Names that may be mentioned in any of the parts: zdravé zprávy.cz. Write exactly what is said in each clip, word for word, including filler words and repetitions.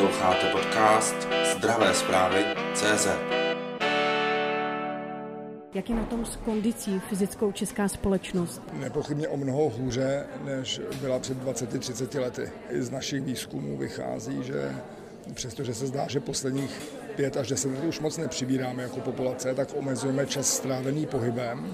Posloucháte podcast zdravé zprávy tečka cé zet. Jak je na tom s kondicí fyzickou česká společnost? Nepochybně o mnoho hůře, než byla před dvaceti třiceti lety. I z našich výzkumů vychází, že přestože se zdá, že posledních pět až deset let už moc nepřibíráme jako populace, tak omezujeme čas strávený pohybem.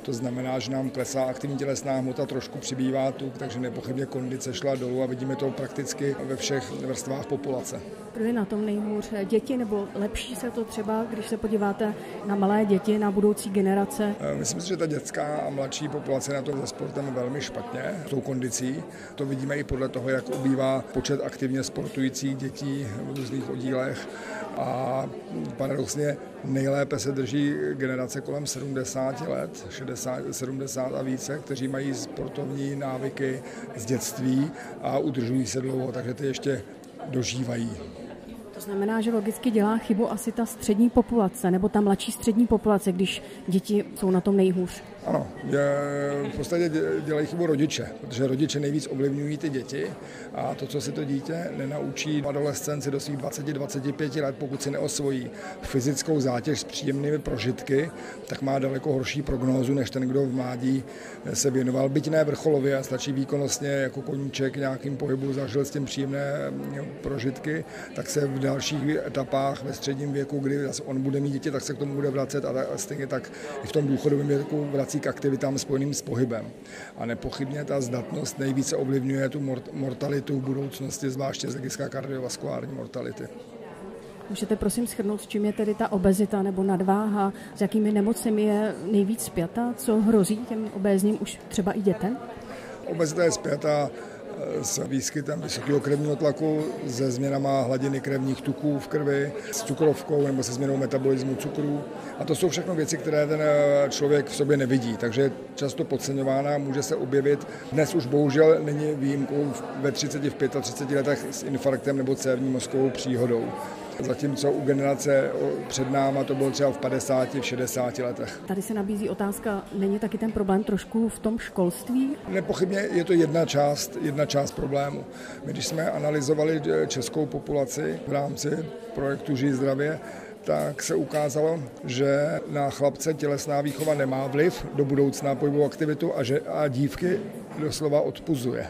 To znamená, že nám klesá aktivní tělesná hmota, trošku přibývá tuk, takže nepochybně kondice šla dolů a vidíme to prakticky ve všech vrstvách populace. Kdo je na tom nejhůř? Děti, nebo lepší se to třeba, když se podíváte na malé děti, na budoucí generace? Myslím si, že ta dětská a mladší populace na to se sportem velmi špatně, s tou kondicí. To vidíme i podle toho, jak ubývá počet aktivně sportujících dětí v různých oddílech. A paradoxně nejlépe se drží generace kolem sedmdesáti let, šedesát, sedmdesát a více, kteří mají sportovní návyky z dětství a udržují se dlouho, takže ty ještě dožívají. To znamená, že logicky dělá chybu asi ta střední populace, nebo ta mladší střední populace, když děti jsou na tom nejhůř. Ano, je, v podstatě dělají chybu rodiče, protože rodiče nejvíc ovlivňují ty děti a to, co si to dítě nenaučí adolescenci do svých dvaceti až dvaceti pěti let, pokud si neosvojí fyzickou zátěž s příjemnými prožitky, tak má daleko horší prognózu, než ten, kdo v mládí se věnoval. Byť ne vrcholově, a stačí výkonnostně jako koníček nějakým pohybu, zažil s tím příjemné prožitky, tak se v dalších etapách ve středním věku, kdy zase on bude mít děti, tak se k tomu bude vracet a stejně tak i v tom důchodovém věku vrací k aktivitám spojeným s pohybem. A nepochybně ta zdatnost nejvíce ovlivňuje tu mortalitu v budoucnosti, zvláště z hlediska kardiovaskulární mortality. Můžete prosím shrnout, s čím je tedy ta obezita nebo nadváha, s jakými nemocemi je nejvíc spjata, co hrozí těm obézním už třeba i dětem? Obezita je spjata s výskytem vysokého krevního tlaku, se změnama hladiny krevních tuků v krvi, s cukrovkou nebo se změnou metabolismu cukrů. A to jsou všechno věci, které ten člověk v sobě nevidí, takže je často podceňována, může se objevit. Dnes už bohužel není výjimkou ve třiceti, v třiceti pěti letech s infarktem nebo cévní mozkovou příhodou. Zatímco u generace před náma to bylo třeba v padesáti, v šedesáti letech. Tady se nabízí otázka, není taky ten problém trošku v tom školství? Nepochybně je to jedna část, jedna část problému. My když jsme analyzovali českou populaci v rámci projektu Žij zdravě, tak se ukázalo, že na chlapce tělesná výchova nemá vliv do budoucna pohybovou aktivitu a, že, a dívky doslova odpuzuje.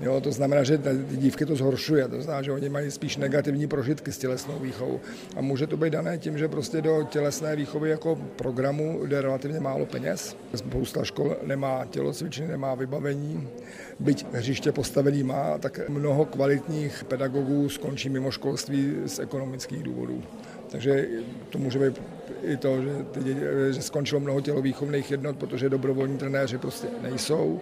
Jo, to znamená, že ty dívky to zhoršuje, to znamená, že oni mají spíš negativní prožitky s tělesnou výchovou. A může to být dané tím, že prostě do tělesné výchovy jako programu jde relativně málo peněz. Spousta škol nemá tělocvičny, nemá vybavení, byť hřiště postavený má, tak mnoho kvalitních pedagogů skončí mimo školství z ekonomických důvodů. Takže to může být i to, že, ty děti, že skončilo mnoho tělovýchovných jednot, protože dobrovolní trenéři prostě nejsou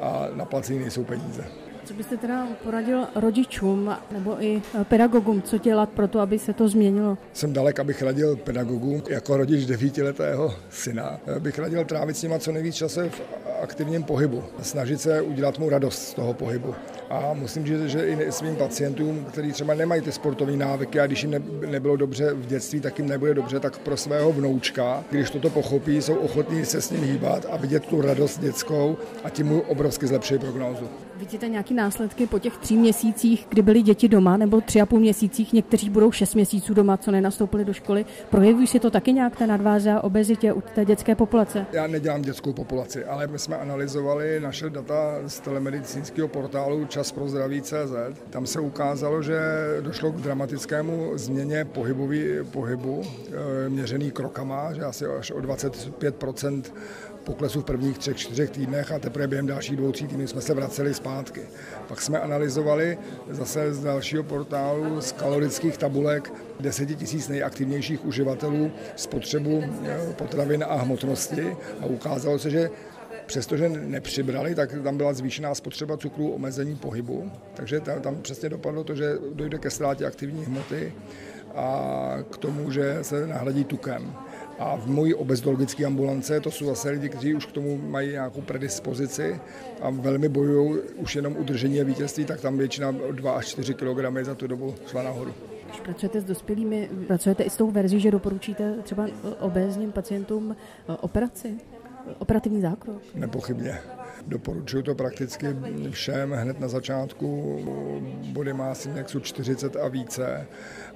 a na placení nejsou peníze. Co byste teda poradil rodičům nebo i pedagogům, co dělat pro to, aby se to změnilo? Jsem dalek, abych radil pedagogům, jako rodič devítiletého syna, bych radil trávit s nima co nejvíc čase v aktivním pohybu, snažit se udělat mu radost z toho pohybu. A musím říct, že i svým pacientům, kteří třeba nemají ty sportovní návyky a když jim nebylo dobře v dětství, tak jim nebude dobře, tak pro svého vnoučka, když toto pochopí, jsou ochotní se s ním hýbat a vidět tu radost dětskou a tím mu obrovsky zlepší prognózu. Vidíte nějaké následky po těch tří měsících, kdy byly děti doma, nebo tři a půl měsících, někteří budou šest měsíců doma, co nenastoupili do školy. Projevují se to taky nějak ta nadváze a obezitě u té dětské populace? Já nedělám dětskou populaci, ale my jsme analyzovali naše data z telemedicínského portálu čas pro zdraví tečka cé zet. Tam se ukázalo, že došlo k dramatickému změně pohybový, pohybu měřený krokama, že asi až o dvacet pět procent poklesu v prvních třech, čtyřech týdnech a teprve během dalších dvou, tří týdnů jsme se vraceli zpátky. Pak jsme analyzovali zase z dalšího portálu z kalorických tabulek deset tisíc nejaktivnějších uživatelů spotřebu potravin a hmotnosti a ukázalo se, že přestože nepřibrali, tak tam byla zvýšená spotřeba cukru, omezení pohybu, takže tam přesně dopadlo to, že dojde ke ztrátě aktivní hmoty a k tomu, že se nahradí tukem. A v mojí obezitologické ambulance to jsou zase lidi, kteří už k tomu mají nějakou predispozici a velmi bojují už jenom udržení a vítězství, tak tam většina dva až čtyři kg za tu dobu šla nahoru. Když pracujete s dospělými, pracujete i s tou verzí, že doporučíte třeba obézním pacientům operaci? operativní zákrok? Nepochybně. Doporučuji to prakticky všem hned na začátku. Body másy indexu čtyřicet a více.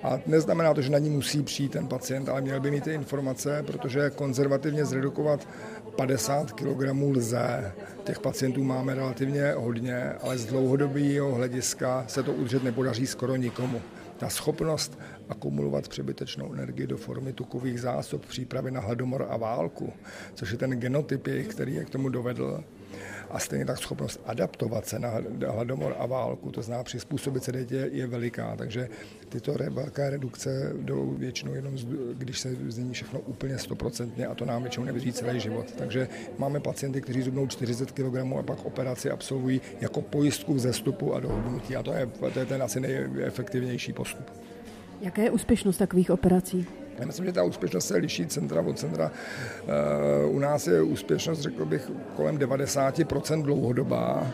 A neznamená to, že na ní musí přijít ten pacient, ale měl by mít ty informace, protože konzervativně zredukovat padesát kilogramů lze. Těch pacientů máme relativně hodně, ale z dlouhodobého hlediska se to udržet nepodaří skoro nikomu. Ta schopnost akumulovat přebytečnou energii do formy tukových zásob, přípravy na hladomor a válku, což je ten genotyp jejich, který je k tomu dovedl, a stejně tak schopnost adaptovat se na hladomor a válku, to znamená přizpůsobit se dietě, je veliká. Takže tyto velké redukce jdou většinou jenom, když se změní všechno úplně stoprocentně, a to nám většinou nevydrží celý život. Takže máme pacienty, kteří zhubnou čtyřicet kilogramů a pak operaci absolvují jako pojistku k vzestupu a dohubnutí, a to je, to je ten asi nejefektivnější postup. Jaká je úspěšnost takových operací? Já myslím, že ta úspěšnost se liší centra od centra. U nás je úspěšnost, řekl bych, kolem devadesát procent dlouhodobá,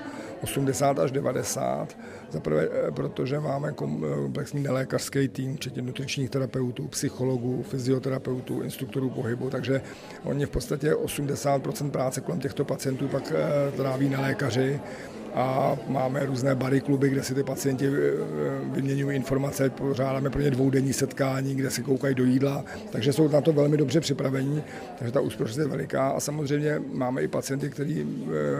osmdesát až devadesát, zaprvé, protože máme komplexní nelékařský tým, včetně nutričních terapeutů, psychologů, fyzioterapeutů, instruktorů pohybu, takže oni v podstatě osmdesát procent práce kolem těchto pacientů pak tráví nelékaři. A máme různé bary, kluby, kde si ty pacienti vyměňují informace, pořádáme pro ně dvoudenní setkání, kde si koukají do jídla, takže jsou na to velmi dobře připraveni, takže ta úspěšnost je veliká. A samozřejmě máme i pacienty, který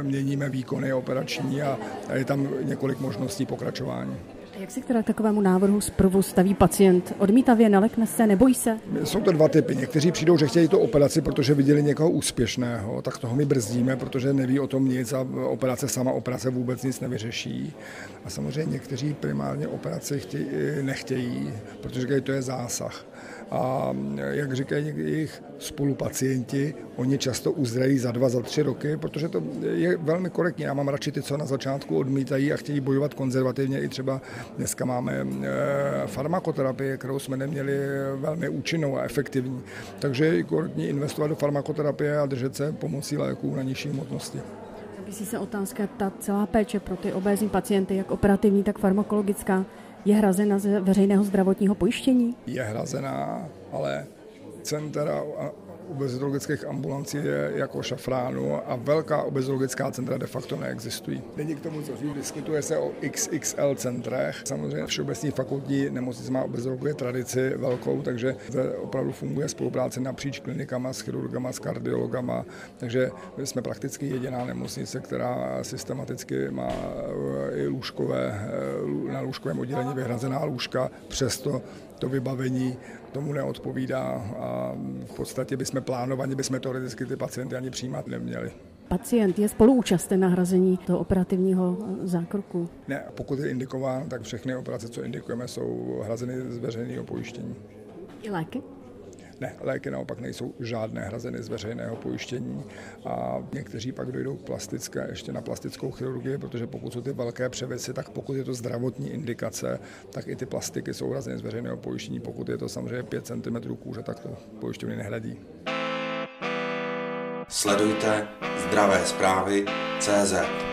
měníme výkony operační a je tam několik možností pokračování. Jak se k takovému návrhu zprvu staví pacient? Odmítavě, nelekne se, nebojí se? Jsou to dva typy. Někteří přijdou, že chtějí tu operaci, protože viděli někoho úspěšného, tak toho my brzdíme, protože neví o tom nic a operace sama operace vůbec nic nevyřeší. A samozřejmě někteří primárně operaci chtějí, nechtějí, protože říkají, to je zásah. A jak říkají jejich spolupacienti, oni často uzdraví za dva, za tři roky, protože to je velmi korektní. Já mám radši ty, co na začátku odmítají a chtějí bojovat konzervativně. I třeba dneska máme farmakoterapii, kterou jsme neměli velmi účinnou a efektivní. Takže je korektní investovat do farmakoterapie a držet se pomocí léků na nižší hmotnosti. Nabízí se otázka, ta celá péče pro ty obézní pacienty, jak operativní, tak farmakologická, je hrazena z veřejného zdravotního pojištění? Je hrazená, ale centra obezitologických ambulancí je jako šafránu a velká obezitologická centra de facto neexistují. Není k tomu, co říct, diskutuje se o iks iks el centrech. Samozřejmě Všeobecní fakultní nemocnice má obezitologickou tradici velkou, takže opravdu funguje spolupráce napříč klinikama, s chirurgama, s kardiologama, takže jsme prakticky jediná nemocnice, která systematicky má i lůžkové, na lůžkovém oddělení vyhrazená lůžka, přesto to vybavení tomu neodpovídá a v podstatě bychom plánovaně, bychom teoreticky ty pacienty ani přijímat neměli. Pacient je spoluúčasten na hrazení toho operativního zákroku? Ne, pokud je indikován, tak všechny operace, co indikujeme, jsou hrazeny z veřejného pojištění. I léky? Ne, léky naopak nejsou žádné hrazeny z veřejného pojištění a někteří pak dojdou k plastické, ještě na plastickou chirurgii, protože pokud jsou ty velké převisy, tak pokud je to zdravotní indikace, tak i ty plastiky jsou hrazeny z veřejného pojištění. Pokud je to samozřejmě pět centimetrů kůže, tak to pojišťovny nehradí. Sledujte zdravé zprávy tečka cé zet.